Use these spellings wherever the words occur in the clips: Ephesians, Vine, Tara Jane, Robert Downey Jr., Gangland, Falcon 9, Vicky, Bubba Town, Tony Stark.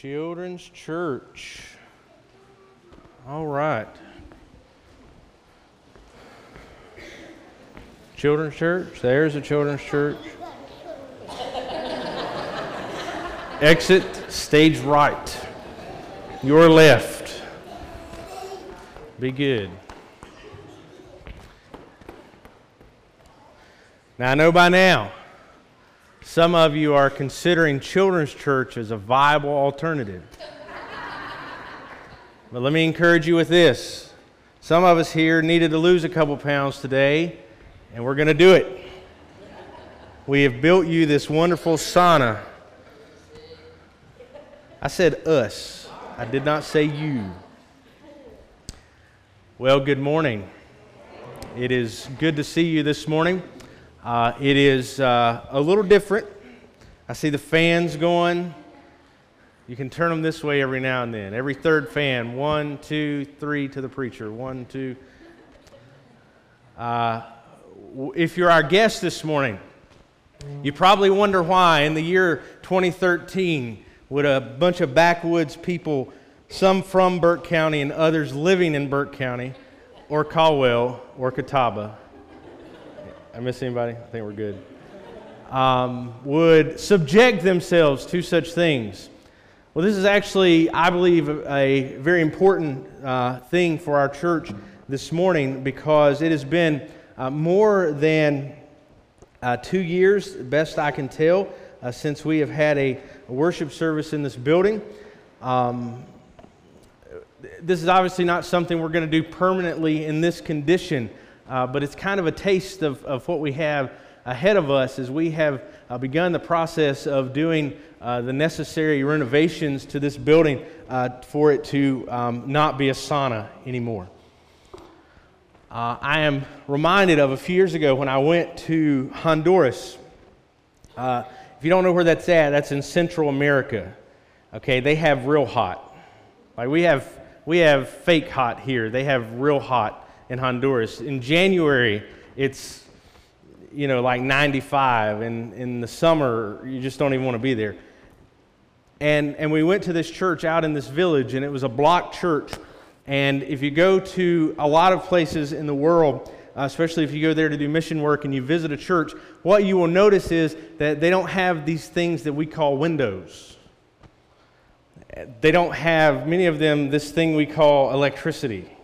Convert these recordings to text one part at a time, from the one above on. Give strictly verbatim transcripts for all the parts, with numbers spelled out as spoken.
Children's Church. All right. Children's Church. There's a Children's Church. Exit stage right. Your left. Be good. Now I know by now, some of you are considering Children's Church as a viable alternative. But let me encourage you with this. Some of us here needed to lose a couple pounds today, and we're going to do it. We have built you this wonderful sauna. I said us. I did not say you. Well, good morning. It is good to see you this morning. Uh, it is uh, a little different. I see the fans going. You can turn them this way every now and then. Every third fan, one, two, three to the preacher. One, two. Uh, if you're our guest this morning, you probably wonder why in the year twenty thirteen, with a bunch of backwoods people, some from Burke County and others living in Burke County, or Caldwell, or Catawba. I miss anybody? I think we're good. Um, would subject themselves to such things. Well, this is actually, I believe, a very important uh, thing for our church this morning, because it has been uh, more than uh, two years, best I can tell, uh, since we have had a worship service in this building. Um, this is obviously not something we're going to do permanently in this condition. Uh, but it's kind of a taste of, of what we have ahead of us as we have uh, begun the process of doing uh, the necessary renovations to this building uh, for it to um, not be a sauna anymore. Uh, I am reminded of a few years ago when I went to Honduras. Uh, if you don't know where that's at, that's in Central America. Okay, they have real hot. Like we have, we have fake hot here. They have real hot. In Honduras, in January, it's, you know, like ninety-five, and in the summer, you just don't even want to be there. And and we went to this church out in this village, and it was a block church. And if you go to a lot of places in the world, uh, especially if you go there to do mission work and you visit a church, what you will notice is that they don't have these things that we call windows. They don't have, many of them, this thing we call electricity.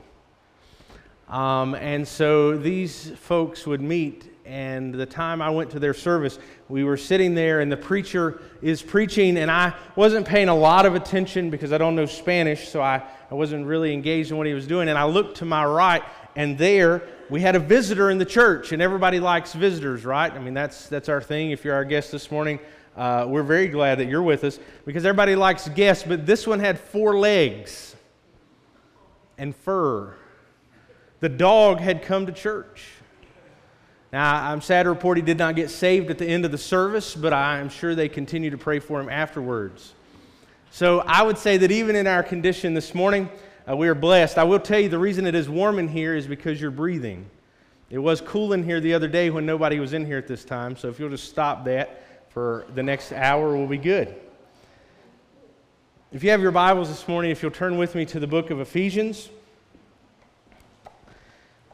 Um, and so these folks would meet, and the time I went to their service, we were sitting there, and the preacher is preaching, and I wasn't paying a lot of attention because I don't know Spanish, so I, I wasn't really engaged in what he was doing, and I looked to my right, and there we had a visitor in the church, and everybody likes visitors, right? I mean, that's, that's our thing. If you're our guest this morning, uh, we're very glad that you're with us, because everybody likes guests, but this one had four legs and fur. The dog had come to church. Now, I'm sad to report he did not get saved at the end of the service, but I'm sure they continue to pray for him afterwards. So I would say that even in our condition this morning, uh, we are blessed. I will tell you the reason it is warm in here is because you're breathing. It was cool in here the other day when nobody was in here at this time, so if you'll just stop that for the next hour, we'll be good. If you have your Bibles this morning, if you'll turn with me to the book of Ephesians.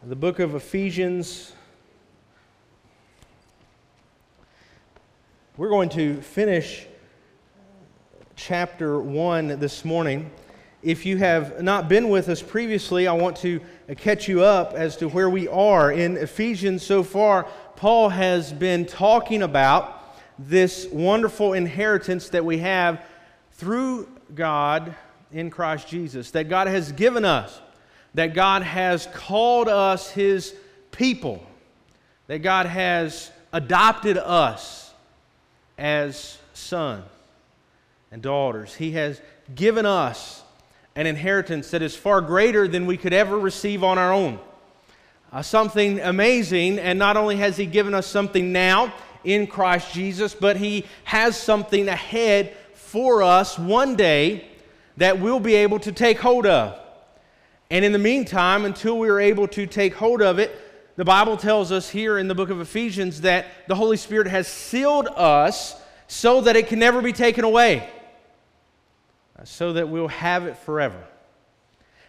The book of Ephesians. We're going to finish chapter one this morning. If you have not been with us previously, I want to catch you up as to where we are in Ephesians so far. Paul has been talking about this wonderful inheritance that we have through God in Christ Jesus, that God has given us. That God has called us His people, that God has adopted us as sons and daughters. He has given us an inheritance that is far greater than we could ever receive on our own. Uh, something amazing, and not only has He given us something now in Christ Jesus, but He has something ahead for us one day that we'll be able to take hold of. And in the meantime, until we are able to take hold of it, the Bible tells us here in the book of Ephesians that the Holy Spirit has sealed us so that it can never be taken away. so that we'll have it forever.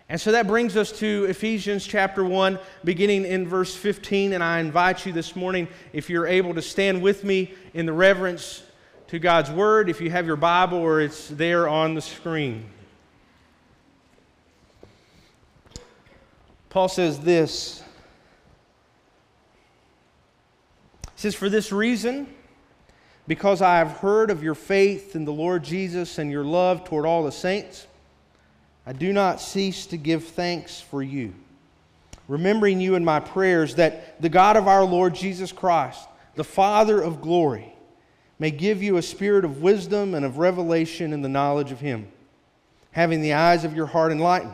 And so that brings us to Ephesians chapter one, beginning in verse fifteen. And I invite you this morning, if you're able, to stand with me in the reverence to God's Word, if you have your Bible or it's there on the screen. Paul says this. He says, "For this reason, because I have heard of your faith in the Lord Jesus and your love toward all the saints, I do not cease to give thanks for you, remembering you in my prayers, that the God of our Lord Jesus Christ, the Father of glory, may give you a spirit of wisdom and of revelation in the knowledge of Him, having the eyes of your heart enlightened,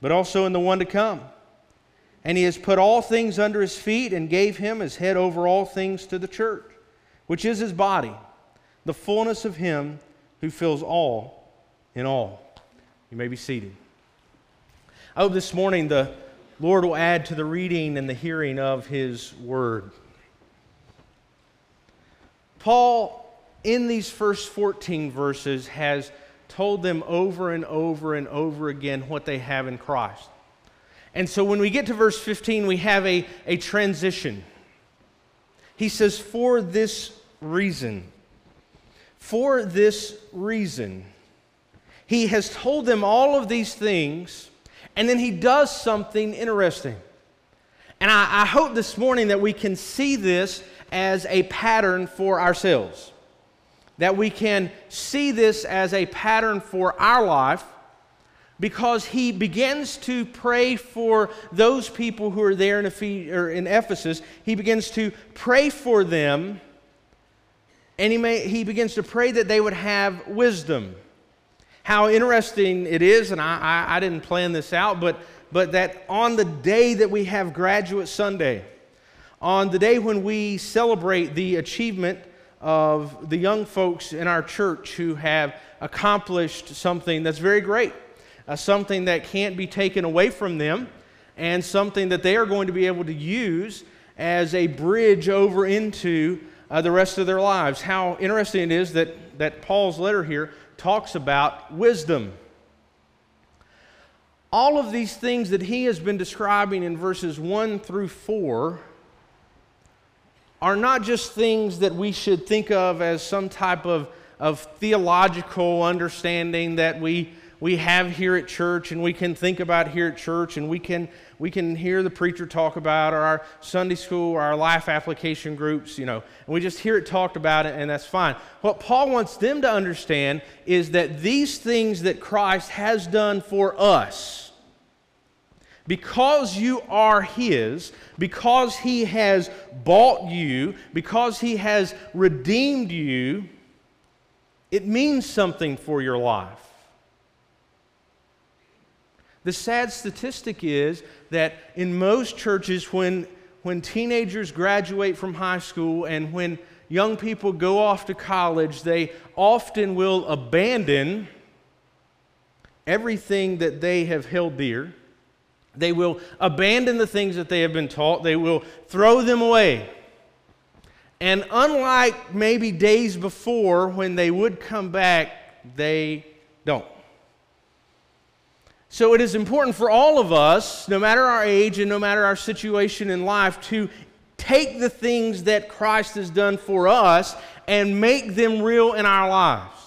but also in the one to come. And He has put all things under His feet and gave Him as head over all things to the church, which is His body, the fullness of Him who fills all in all." You may be seated. I hope this morning the Lord will add to the reading and the hearing of His Word. Paul, in these first fourteen verses, has told them over and over and over again what they have in Christ. And so when we get to verse fifteen, we have a, a transition. He says, "For this reason." For this reason. He has told them all of these things, and then he does something interesting. And I, I hope this morning that we can see this as a pattern for ourselves. That we can see this as a pattern for our life, because he begins to pray for those people who are there in Ephesus. He begins to pray for them, and he, may, he begins to pray that they would have wisdom. How interesting it is, and I, I, I didn't plan this out, but, but that on the day that we have Graduate Sunday, on the day when we celebrate the achievement of the young folks in our church who have accomplished something that's very great, Uh, something that can't be taken away from them, and something that they are going to be able to use as a bridge over into uh, the rest of their lives. How interesting it is that, that Paul's letter here talks about wisdom. All of these things that he has been describing in verses one through four are not just things that we should think of as some type of, of theological understanding that we we have here at church, and we can think about here at church, and we can we can hear the preacher talk about, or our Sunday school, or our life application groups, you know, and we just hear it talked about, and that's fine. What Paul wants them to understand is that these things that Christ has done for us, because you are His, because He has bought you, because He has redeemed you, it means something for your life. The sad statistic is that in most churches, when, when teenagers graduate from high school and when young people go off to college, they often will abandon everything that they have held dear. They will abandon the things that they have been taught. They will throw them away. And unlike maybe days before when they would come back, they don't. So it is important for all of us, no matter our age and no matter our situation in life, to take the things that Christ has done for us and make them real in our lives.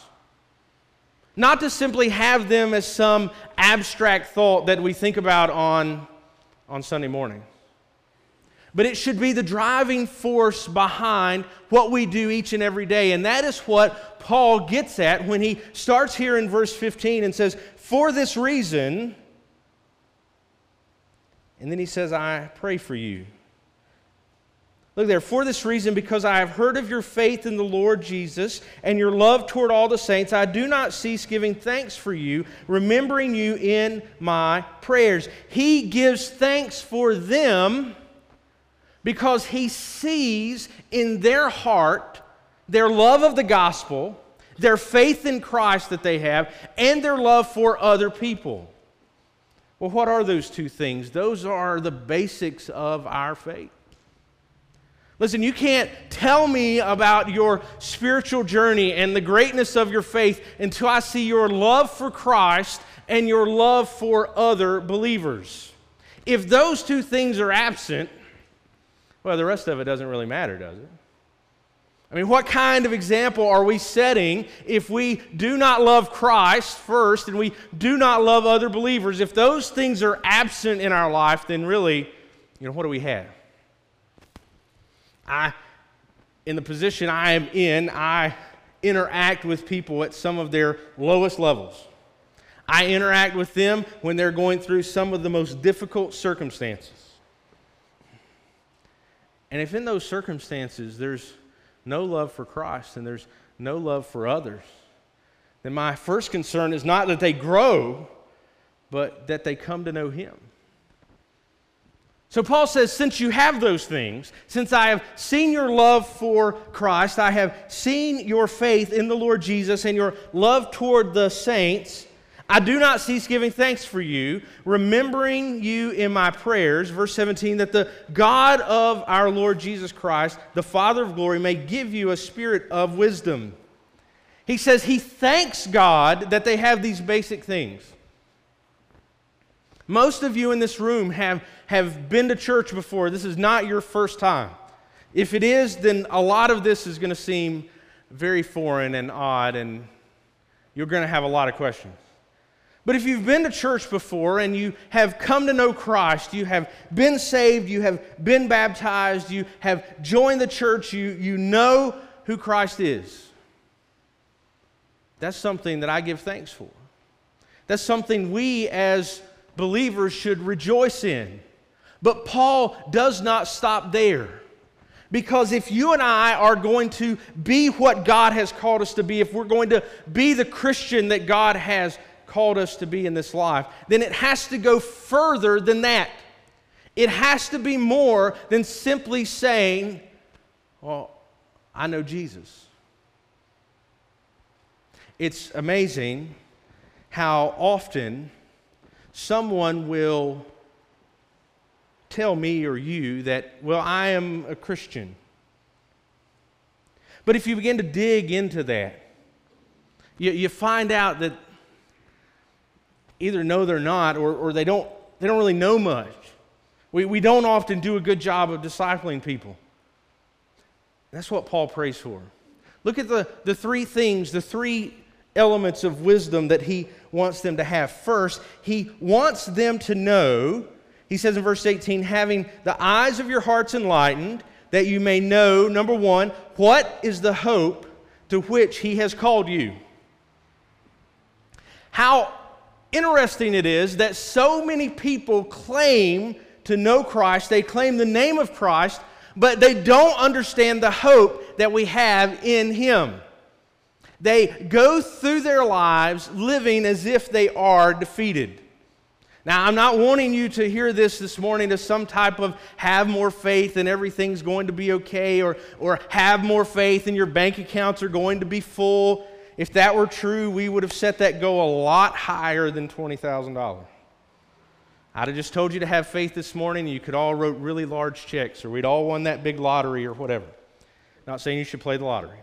Not to simply have them as some abstract thought that we think about on, on Sunday morning. But it should be the driving force behind what we do each and every day. And that is what Paul gets at when he starts here in verse fifteen and says, "For this reason," and then he says, "I pray for you." Look there, for this reason, because I have heard of your faith in the Lord Jesus and your love toward all the saints, I do not cease giving thanks for you, remembering you in my prayers. He gives thanks for them because he sees in their heart their love of the gospel, their faith in Christ that they have, and their love for other people. Well, what are those two things? Those are the basics of our faith. Listen, you can't tell me about your spiritual journey and the greatness of your faith until I see your love for Christ and your love for other believers. If those two things are absent, well, the rest of it doesn't really matter, does it? I mean, what kind of example are we setting if we do not love Christ first and we do not love other believers? If those things are absent in our life, then really, you know, what do we have? I, in the position I am in, I interact with people at some of their lowest levels. I interact with them when they're going through some of the most difficult circumstances. And if in those circumstances there's no love for Christ and there's no love for others, then my first concern is not that they grow, but that they come to know Him. So Paul says, since you have those things, since I have seen your love for Christ, I have seen your faith in the Lord Jesus and your love toward the saints, I do not cease giving thanks for you, remembering you in my prayers, verse seventeen, that the God of our Lord Jesus Christ, the Father of glory, may give you a spirit of wisdom. He says he thanks God that they have these basic things. Most of you in this room have, have been to church before. This is not your first time. If it is, then a lot of this is going to seem very foreign and odd, and you're going to have a lot of questions. But if you've been to church before and you have come to know Christ, you have been saved, you have been baptized, you have joined the church, you, you know who Christ is, that's something that I give thanks for. That's something we as believers should rejoice in. But Paul does not stop there, because if you and I are going to be what God has called us to be, if we're going to be the Christian that God has called us to be in this life, then it has to go further than that. It has to be more than simply saying, well, I know Jesus. It's amazing how often someone will tell me or you that, well, I am a Christian. But if you begin to dig into that, you, you find out that either no, they're not, or, or they, don't, they don't really know much. We, we don't often do a good job of discipling people. That's what Paul prays for. Look at the, the three things, the three elements of wisdom that he wants them to have. First, he wants them to know, he says in verse eighteen, having the eyes of your hearts enlightened, that you may know, number one, what is the hope to which he has called you. How interesting it is that so many people claim to know Christ, they claim the name of Christ, but they don't understand the hope that we have in Him. They go through their lives living as if they are defeated. Now, I'm not wanting you to hear this this morning as some type of have more faith and everything's going to be okay, or, or have more faith and your bank accounts are going to be full. If that were true, we would have set that goal a lot higher than twenty thousand dollars. I'd have just told you to have faith this morning, and you could all wrote really large checks, or we'd all won that big lottery or whatever. Not saying you should play the lottery.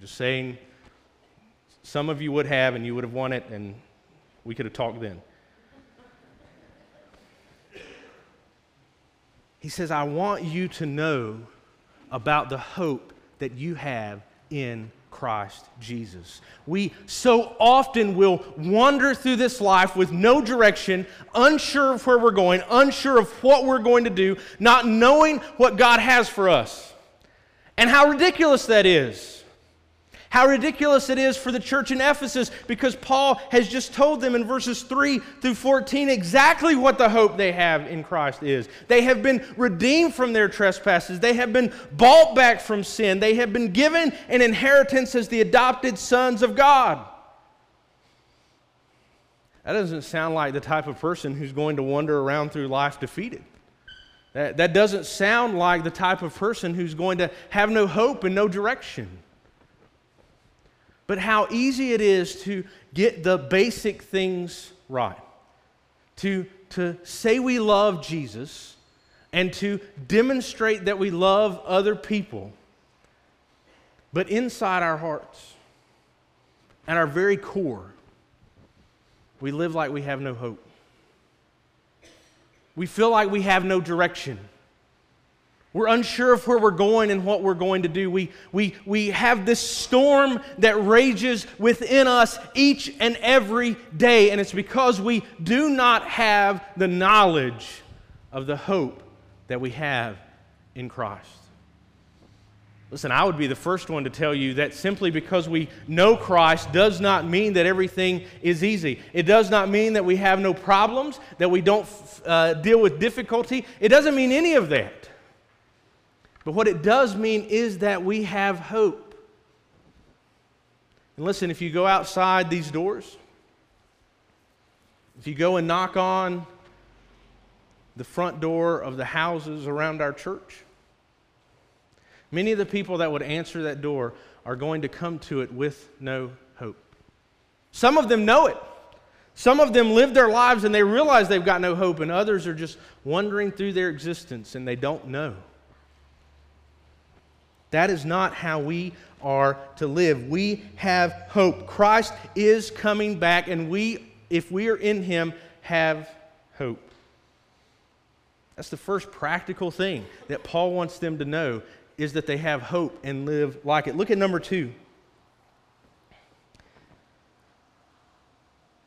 Just saying some of you would have, and you would have won it, and we could have talked then. He says, I want you to know about the hope that you have in Christ Jesus. We so often will wander through this life with no direction, unsure of where we're going, unsure of what we're going to do, not knowing what God has for us. And how ridiculous that is. How ridiculous it is for the church in Ephesus, because Paul has just told them in verses three through fourteen exactly what the hope they have in Christ is. They have been redeemed from their trespasses. They have been bought back from sin. They have been given an inheritance as the adopted sons of God. That doesn't sound like the type of person who's going to wander around through life defeated. That, that doesn't sound like the type of person who's going to have no hope and no direction. But how easy it is to get the basic things right. To, to say we love Jesus and to demonstrate that we love other people. But inside our hearts, at our very core, we live like we have no hope. We feel like we have no direction. We're unsure of where we're going and what we're going to do. We, we, we have this storm that rages within us each and every day, and it's because we do not have the knowledge of the hope that we have in Christ. Listen, I would be the first one to tell you that simply because we know Christ does not mean that everything is easy. It does not mean that we have no problems, that we don't uh, deal with difficulty. It doesn't mean any of that. But what it does mean is that we have hope. And listen, if you go outside these doors, if you go and knock on the front door of the houses around our church, many of the people that would answer that door are going to come to it with no hope. Some of them know it. Some of them live their lives and they realize they've got no hope, and others are just wandering through their existence and they don't know. That is not how we are to live. We have hope. Christ is coming back, and we, if we are in Him, have hope. That's the first practical thing that Paul wants them to know, is that they have hope and live like it. Look at number two.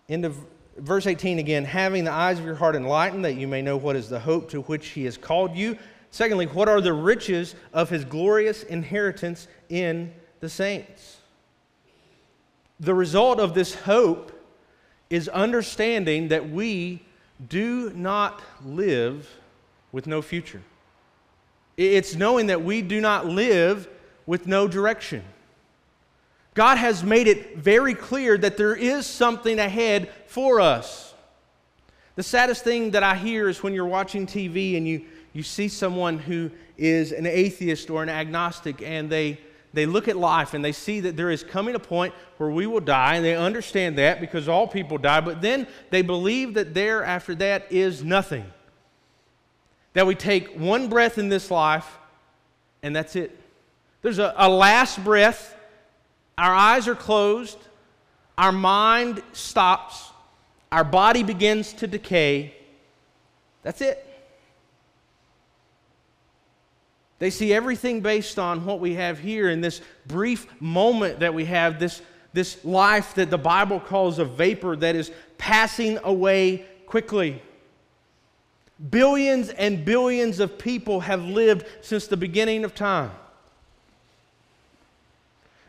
End of verse eighteen again, having the eyes of your heart enlightened, that you may know what is the hope to which He has called you. Secondly, what are the riches of His glorious inheritance in the saints? The result of this hope is understanding that we do not live with no future. It's knowing that we do not live with no direction. God has made it very clear that there is something ahead for us. The saddest thing that I hear is when you're watching T V and you You see someone who is an atheist or an agnostic, and they, they look at life and they see that there is coming a point where we will die, and they understand that because all people die, but then they believe that there after that is nothing. That we take one breath in this life and that's it. There's a, a last breath, our eyes are closed, our mind stops, our body begins to decay, that's it. They see everything based on what we have here in this brief moment that we have, this, this life that the Bible calls a vapor that is passing away quickly. Billions and billions of people have lived since the beginning of time.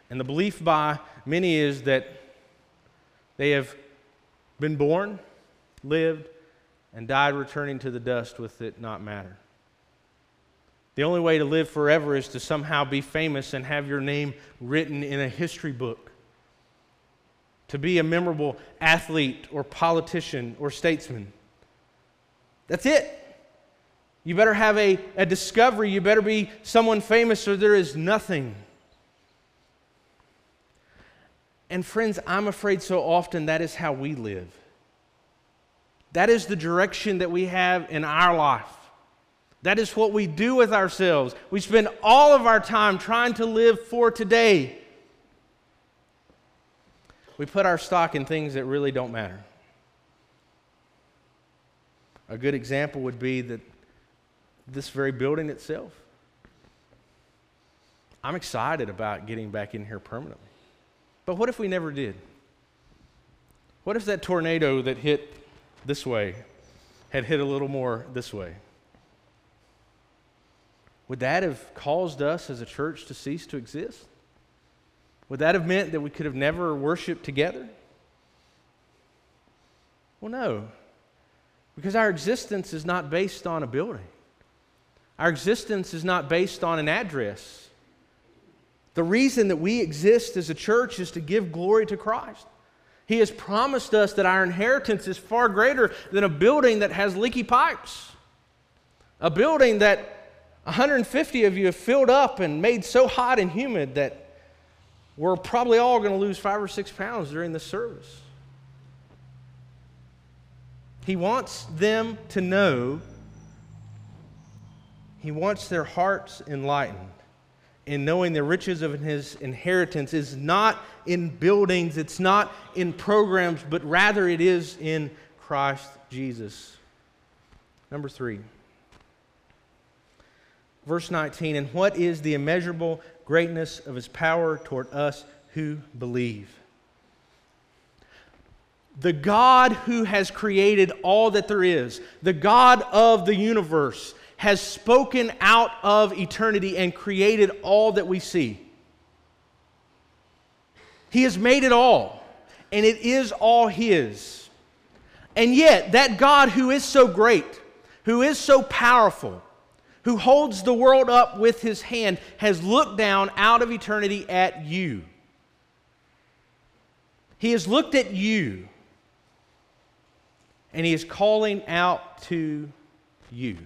And the belief by many is that they have been born, lived, and died, returning to the dust with it not matter. The only way to live forever is to somehow be famous and have your name written in a history book. To be a memorable athlete or politician or statesman. That's it. You better have a, a discovery. You better be someone famous, or there is nothing. And friends, I'm afraid so often that is how we live. That is the direction that we have in our life. That is what we do with ourselves. We spend all of our time trying to live for today. We put our stock in things that really don't matter. A good example would be that this very building itself. I'm excited about getting back in here permanently. But what if we never did? What if that tornado that hit this way had hit a little more this way? Would that have caused us as a church to cease to exist? Would that have meant that we could have never worshiped together? Well, no, because our existence is not based on a building. Our existence is not based on an address. The reason that we exist as a church is to give glory to Christ. He has promised us that our inheritance is far greater than a building that has leaky pipes, a building that one hundred fifty of you have filled up and made so hot and humid that we're probably all going to lose five or six pounds during this service. He wants them to know, he wants their hearts enlightened in knowing the riches of his inheritance is not in buildings, it's not in programs, but rather it is in Christ Jesus. Number three. Verse nineteen, and what is the immeasurable greatness of his power toward us who believe? The God who has created all that there is, the God of the universe, has spoken out of eternity and created all that we see. He has made it all, and it is all his. And yet, that God who is so great, who is so powerful, who holds the world up with his hand, has looked down out of eternity at you. He has looked at you, and he is calling out to you.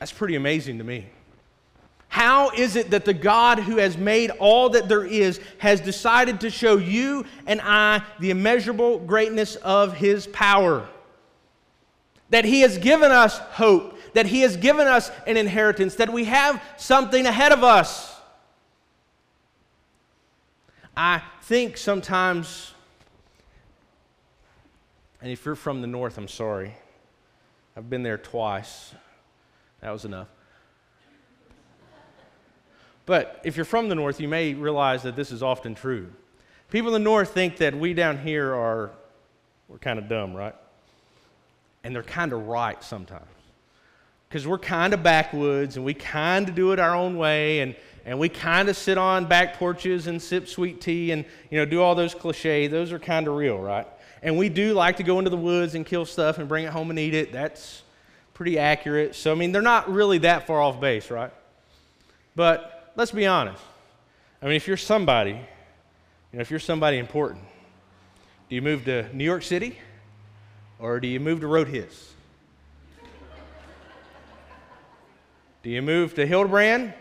That's pretty amazing to me. How is it that the God who has made all that there is has decided to show you and I the immeasurable greatness of his power? That he has given us hope, that he has given us an inheritance, that we have something ahead of us. I think sometimes, and if you're from the north, I'm sorry. I've been there twice. That was enough. But if you're from the north, you may realize that this is often true. People in the north think that we down here are, we're kind of dumb, right? And they're kind of right sometimes. Because we're kind of backwoods, and we kind of do it our own way, and, and we kind of sit on back porches and sip sweet tea and, you know, do all those cliches. Those are kind of real, right? And we do like to go into the woods and kill stuff and bring it home and eat it. That's pretty accurate. So, I mean, they're not really that far off base, right? But let's be honest. I mean, if you're somebody, you know, if you're somebody important, do you move to New York City? Or do you move to Roadhouse? Do you move to Hildebrand?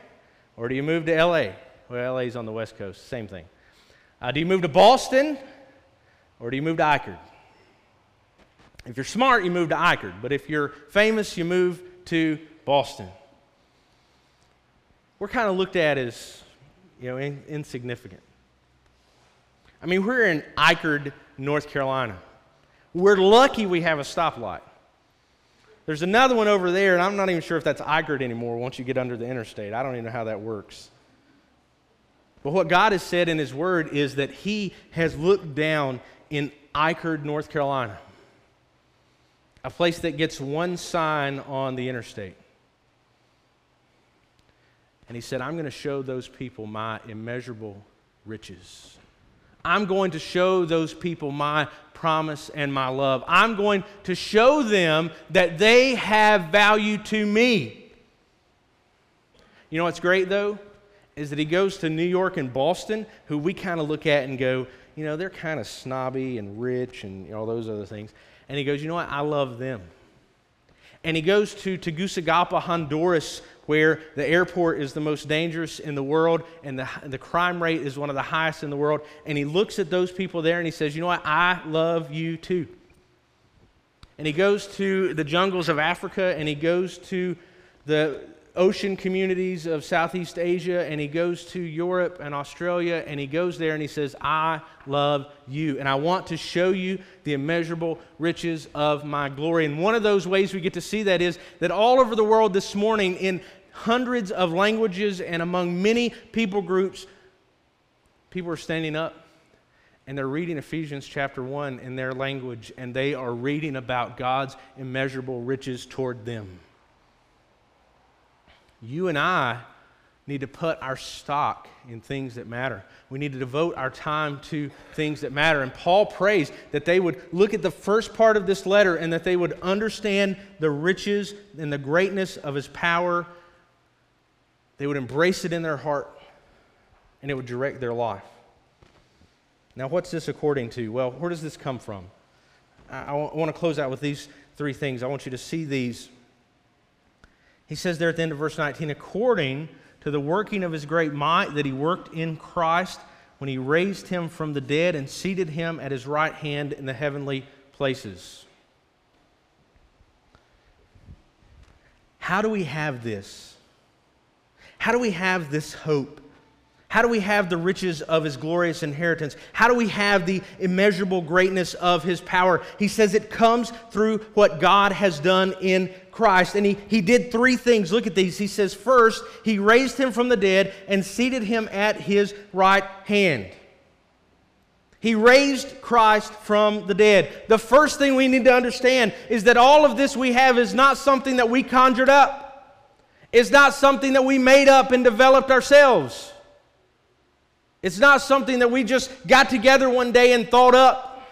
Or do you move to L A? Well, L A's on the West Coast, same thing. Uh, do you move to Boston? Or do you move to Eichard? If you're smart, you move to Eichard. But if you're famous, you move to Boston. We're kind of looked at as, you know, in, insignificant. I mean, we're in Eichard, North Carolina. We're lucky we have a stoplight. There's another one over there, and I'm not even sure if that's Eichard anymore once you get under the interstate. I don't even know how that works. But what God has said in his word is that he has looked down in Eichard, North Carolina, a place that gets one sign on the interstate. And he said, I'm going to show those people my immeasurable riches. I'm going to show those people my promise and my love. I'm going to show them that they have value to me. You know what's great, though, is that he goes to New York and Boston, who we kind of look at and go, you know, they're kind of snobby and rich and all those other things. And he goes, you know what, I love them. And he goes to Tegucigalpa, Honduras, where the airport is the most dangerous in the world and the, the crime rate is one of the highest in the world. And he looks at those people there and he says, you know what, I love you too. And he goes to the jungles of Africa, and he goes to the ocean communities of Southeast Asia, and he goes to Europe and Australia, and he goes there and he says, I love you, and I want to show you the immeasurable riches of my glory. And one of those ways we get to see that is that all over the world this morning, in hundreds of languages and among many people groups, people are standing up and they're reading Ephesians chapter one in their language, and they are reading about God's immeasurable riches toward them. You and I need to put our stock in things that matter. We need to devote our time to things that matter. And Paul prays that they would look at the first part of this letter and that they would understand the riches and the greatness of his power. They would embrace it in their heart, and it would direct their life. Now, what's this according to? Well, where does this come from? I, I want to close out with these three things. I want you to see these. He says there at the end of verse nineteen, according to the working of his great might that he worked in Christ when he raised him from the dead and seated him at his right hand in the heavenly places. How do we have this? How do we have this hope? How do we have the riches of his glorious inheritance? How do we have the immeasurable greatness of his power? He says it comes through what God has done in Christ. And he, he did three things. Look at these. He says, first, he raised him from the dead and seated him at his right hand. He raised Christ from the dead. The first thing we need to understand is that all of this we have is not something that we conjured up. It's not something that we made up and developed ourselves. It's not something that we just got together one day and thought up.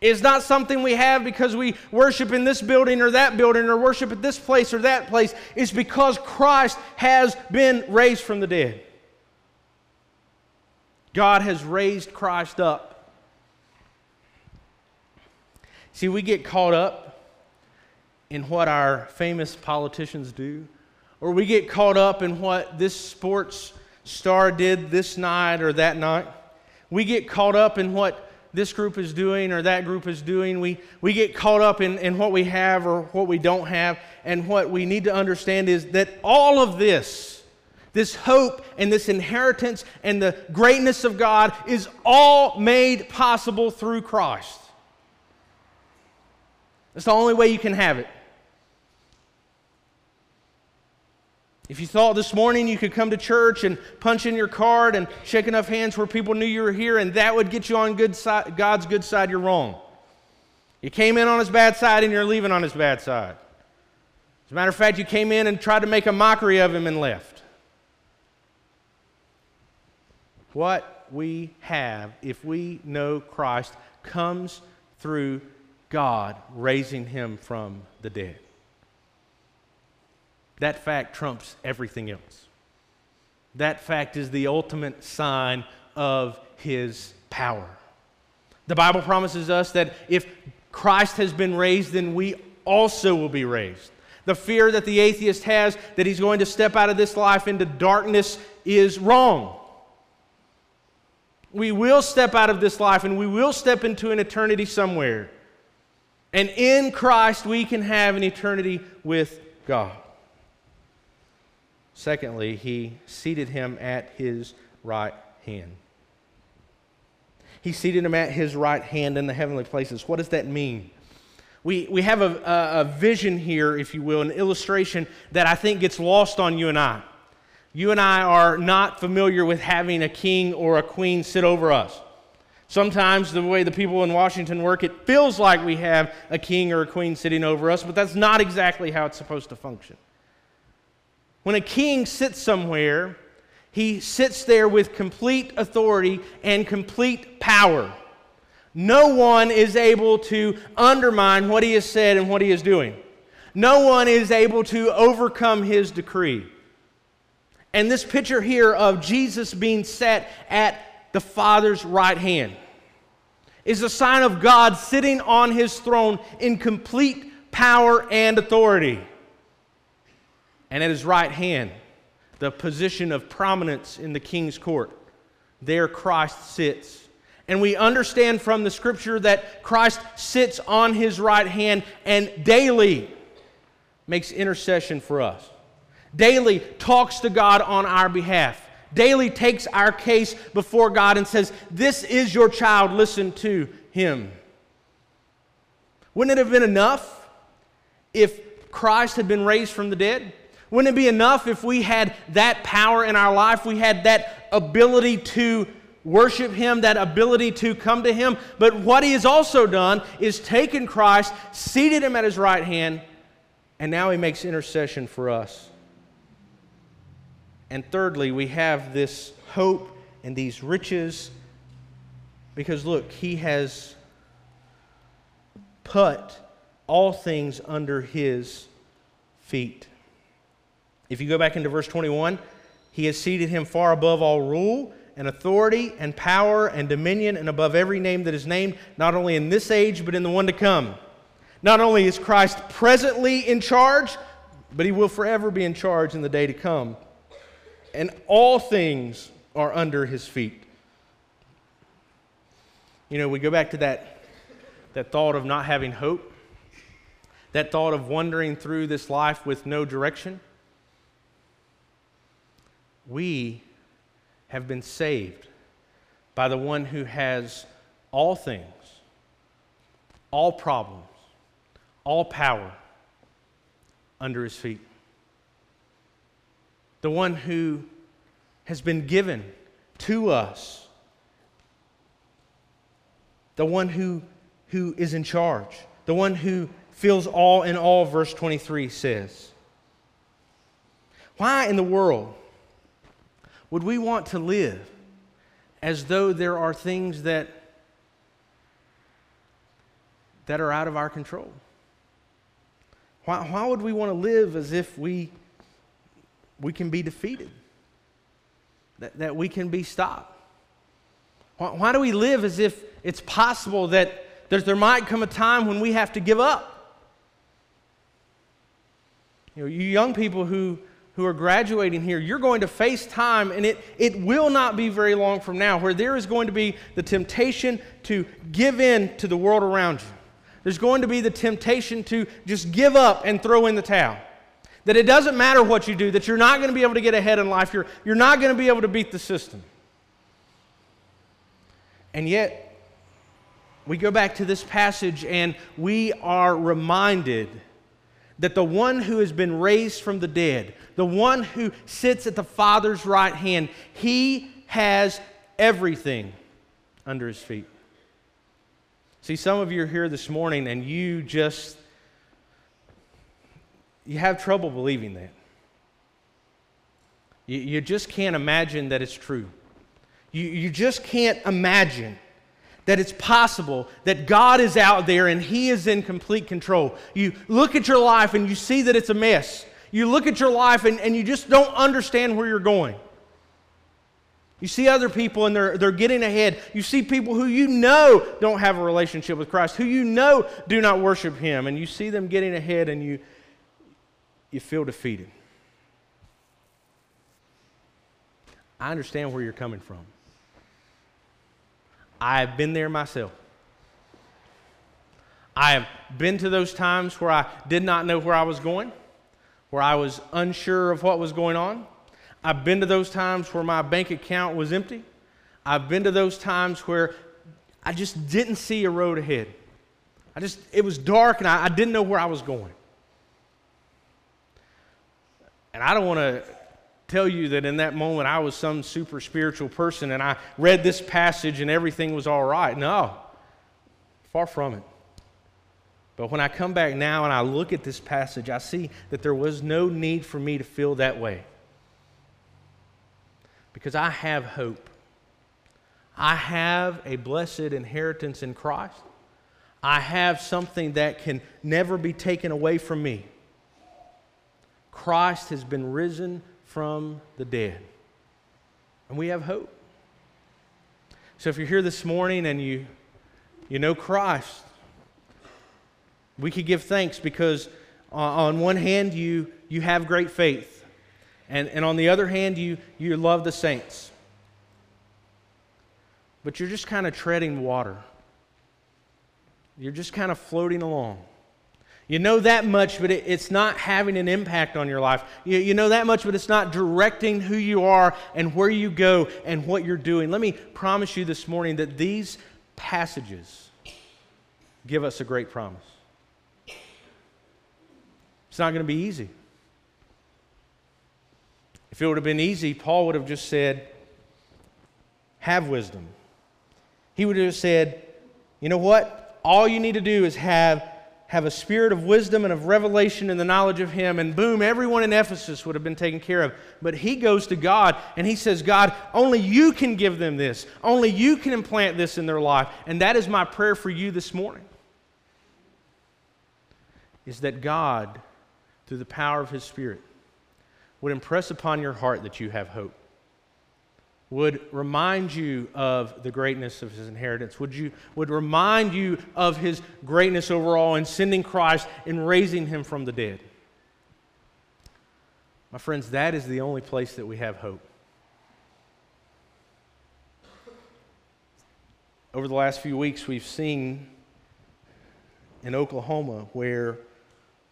It's not something we have because we worship in this building or that building or worship at this place or that place. It's because Christ has been raised from the dead. God has raised Christ up. See, we get caught up in what our famous politicians do, or we get caught up in what this sports star did this night or that night. We get caught up in what this group is doing or that group is doing. We, we get caught up in, in what we have or what we don't have. And what we need to understand is that all of this, this hope and this inheritance and the greatness of God is all made possible through Christ. That's the only way you can have it. If you thought this morning you could come to church and punch in your card and shake enough hands where people knew you were here and that would get you on good side, God's good side, you're wrong. You came in on his bad side and you're leaving on his bad side. As a matter of fact, you came in and tried to make a mockery of him and left. What we have, if we know Christ, comes through God raising him from the dead. That fact trumps everything else. That fact is the ultimate sign of his power. The Bible promises us that if Christ has been raised, then we also will be raised. The fear that the atheist has that he's going to step out of this life into darkness is wrong. We will step out of this life and we will step into an eternity somewhere. And in Christ, we can have an eternity with God. Secondly, he seated him at his right hand. He seated him at his right hand in the heavenly places. What does that mean? We, we have a, a, a vision here, if you will, an illustration that I think gets lost on you and I. You and I are not familiar with having a king or a queen sit over us. Sometimes the way the people in Washington work, it feels like we have a king or a queen sitting over us, but that's not exactly how it's supposed to function. When a king sits somewhere, he sits there with complete authority and complete power. No one is able to undermine what he has said and what he is doing. No one is able to overcome his decree. And this picture here of Jesus being sat at the Father's right hand is a sign of God sitting on his throne in complete power and authority. And at his right hand, the position of prominence in the king's court, there Christ sits. And we understand from the scripture that Christ sits on his right hand and daily makes intercession for us. Daily talks to God on our behalf. Daily takes our case before God and says, "This is your child, listen to him." Wouldn't it have been enough if Christ had been raised from the dead? Wouldn't it be enough if we had that power in our life, we had that ability to worship him, that ability to come to him? But what he has also done is taken Christ, seated him at his right hand, and now he makes intercession for us. And thirdly, we have this hope and these riches because, look, He has put all things under His feet. If you go back into verse twenty-one, He has seated Him far above all rule and authority and power and dominion and above every name that is named, not only in this age but in the one to come. Not only is Christ presently in charge, but He will forever be in charge in the day to come. And all things are under His feet. You know, we go back to that, that thought of not having hope, that thought of wandering through this life with no direction. We have been saved by the one who has all things, all problems, all power under His feet. The one who has been given to us. The one who, who is in charge. The one who fills all in all, verse twenty-three says. Why in the world would we want to live as though there are things that, that are out of our control? Why, why would we want to live as if we, we can be defeated, that, that we can be stopped? Why, why do we live as if it's possible that there might come a time when we have to give up? You know, you young people who, who are graduating here, you're going to face time, and it, it will not be very long from now, where there is going to be the temptation to give in to the world around you. There's going to be the temptation to just give up and throw in the towel. That it doesn't matter what you do, that you're not going to be able to get ahead in life. You're, you're not going to be able to beat the system. And yet, we go back to this passage and we are reminded that the one who has been raised from the dead, the one who sits at the Father's right hand, He has everything under His feet. See, some of you are here this morning and you just, you have trouble believing that. You, you just can't imagine that it's true. You, you just can't imagine that it's possible that God is out there and He is in complete control. You look at your life and you see that it's a mess. You look at your life and, and you just don't understand where you're going. You see other people and they're, they're getting ahead. You see people who you know don't have a relationship with Christ, who you know do not worship Him, and you see them getting ahead and you, you feel defeated. I understand where you're coming from. I have been there myself. I have been to those times where I did not know where I was going, where I was unsure of what was going on. I've been to those times where my bank account was empty. I've been to those times where I just didn't see a road ahead. I just, it was dark and I, I didn't know where I was going. And I don't want to tell you that in that moment I was some super spiritual person and I read this passage and everything was all right. No, far from it. But when I come back now and I look at this passage, I see that there was no need for me to feel that way. Because I have hope. I have a blessed inheritance in Christ. I have something that can never be taken away from me. Christ has been risen from the dead. And we have hope. So if you're here this morning and you, you know Christ, we could give thanks because uh, on one hand you, you have great faith. And, and on the other hand, you, you love the saints. But you're just kind of treading water. You're just kind of floating along. You know that much, but it, it's not having an impact on your life. You, you know that much, but it's not directing who you are and where you go and what you're doing. Let me promise you this morning that these passages give us a great promise. It's not going to be easy. If it would have been easy, Paul would have just said, have wisdom. He would have said, you know what? All you need to do is have, have a spirit of wisdom and of revelation in the knowledge of him, and boom, everyone in Ephesus would have been taken care of. But he goes to God, and he says, God, only you can give them this. Only you can implant this in their life. And that is my prayer for you this morning, is that God, through the power of his Spirit, would impress upon your heart that you have hope, would remind you of the greatness of his inheritance, would, you, would remind you of his greatness overall in sending Christ and raising him from the dead. My friends, that is the only place that we have hope. Over the last few weeks, we've seen in Oklahoma where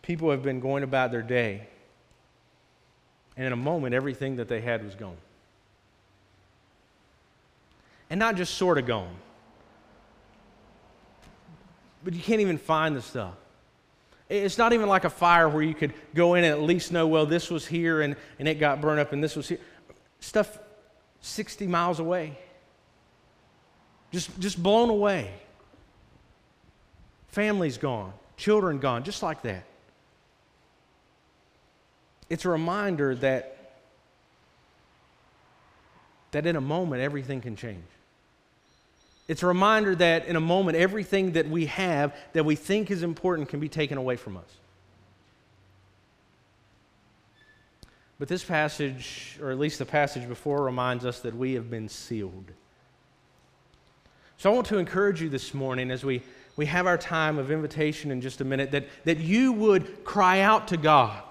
people have been going about their day, and in a moment, everything that they had was gone. And not just sort of gone, but you can't even find the stuff. It's not even like a fire where you could go in and at least know, well, this was here and, and it got burned up and this was here. Stuff sixty miles away, just, just blown away. Families gone, children gone, just like that. It's a reminder that that in a moment, everything can change. It's a reminder that in a moment, everything that we have that we think is important can be taken away from us. But this passage, or at least the passage before, reminds us that we have been sealed. So I want to encourage you this morning as we, we have our time of invitation in just a minute, that, that you would cry out to God,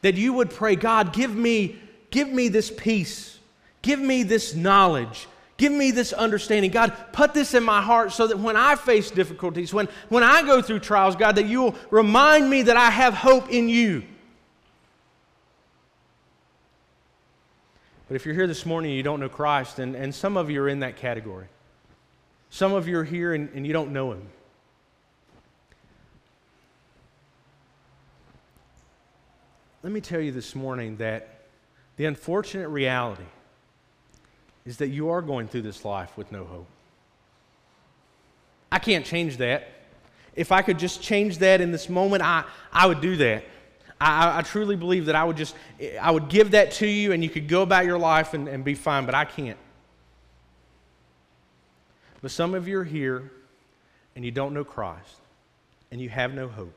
that you would pray, God, give me, give me this peace. Give me this knowledge. Give me this understanding. God, put this in my heart so that when I face difficulties, when, when I go through trials, God, that you will remind me that I have hope in you. But if you're here this morning and you don't know Christ, and, and some of you are in that category. Some of you are here and, and you don't know him. Let me tell you this morning that the unfortunate reality is that you are going through this life with no hope. I can't change that. If I could just change that in this moment, I, I would do that. I, I truly believe that I would just, I would give that to you and you could go about your life and, and be fine, but I can't. But some of you are here and you don't know Christ and you have no hope.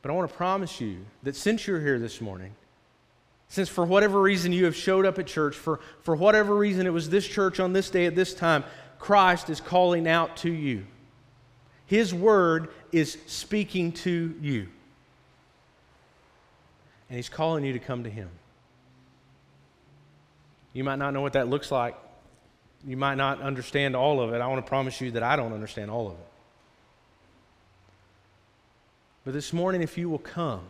But I want to promise you that since you're here this morning, since for whatever reason you have showed up at church, for, for whatever reason it was this church on this day at this time, Christ is calling out to you. His word is speaking to you. And he's calling you to come to him. You might not know what that looks like. You might not understand all of it. I want to promise you that I don't understand all of it. But this morning, if you will come,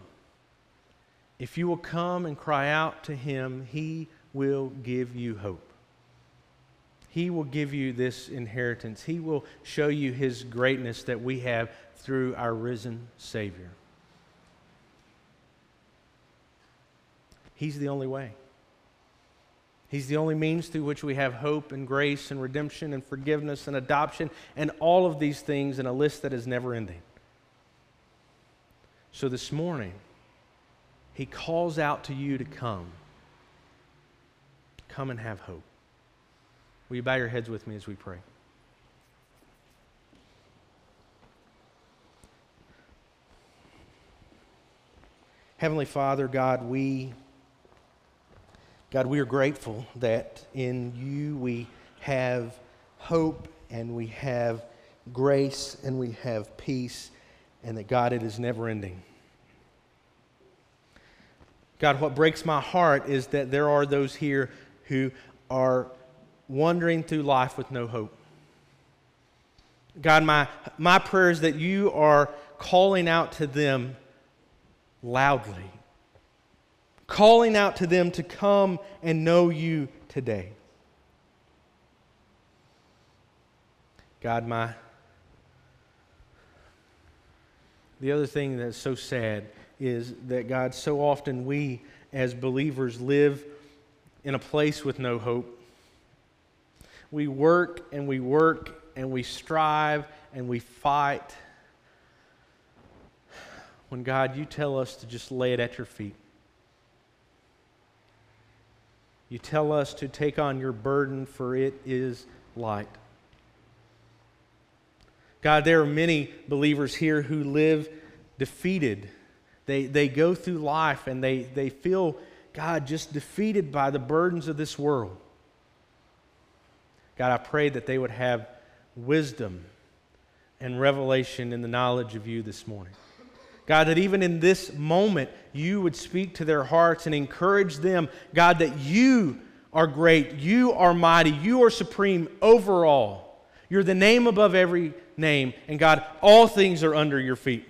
if you will come and cry out to him, he will give you hope. He will give you this inheritance. He will show you his greatness that we have through our risen Savior. He's the only way. He's the only means through which we have hope and grace and redemption and forgiveness and adoption and all of these things in a list that is never ending. So this morning, he calls out to you to come. Come and have hope. Will you bow your heads with me as we pray? Heavenly Father, God, we, God, we are grateful that in you we have hope and we have grace and we have peace, and that, God, it is never ending. God, what breaks my heart is that there are those here who are wandering through life with no hope. God, my, my prayer is that you are calling out to them loudly, calling out to them to come and know you today. God, my, the other thing that's so sad is that, God, so often we as believers live in a place with no hope. We work and we work and we strive and we fight when, God, you tell us to just lay it at your feet. You tell us to take on your burden, for it is light. God, there are many believers here who live defeated. They, they go through life and they, they feel, God, just defeated by the burdens of this world. God, I pray that they would have wisdom and revelation in the knowledge of you this morning. God, that even in this moment, you would speak to their hearts and encourage them, God, that you are great, you are mighty, you are supreme over all. You're the name above every name, and God, all things are under your feet.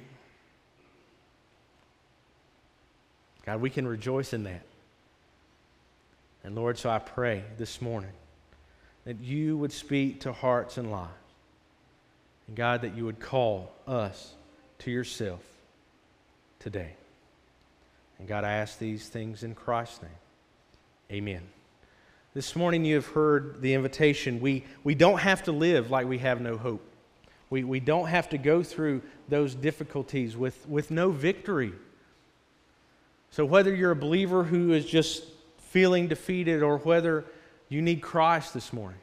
God, we can rejoice in that. And Lord, so I pray this morning that you would speak to hearts and lives, and God, that you would call us to yourself today. And God, I ask these things in Christ's name. Amen. This morning you have heard the invitation. We, we don't have to live like we have no hope. We, we don't have to go through those difficulties with, with no victory. So whether you're a believer who is just feeling defeated or whether you need Christ this morning,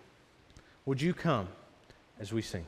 would you come as we sing?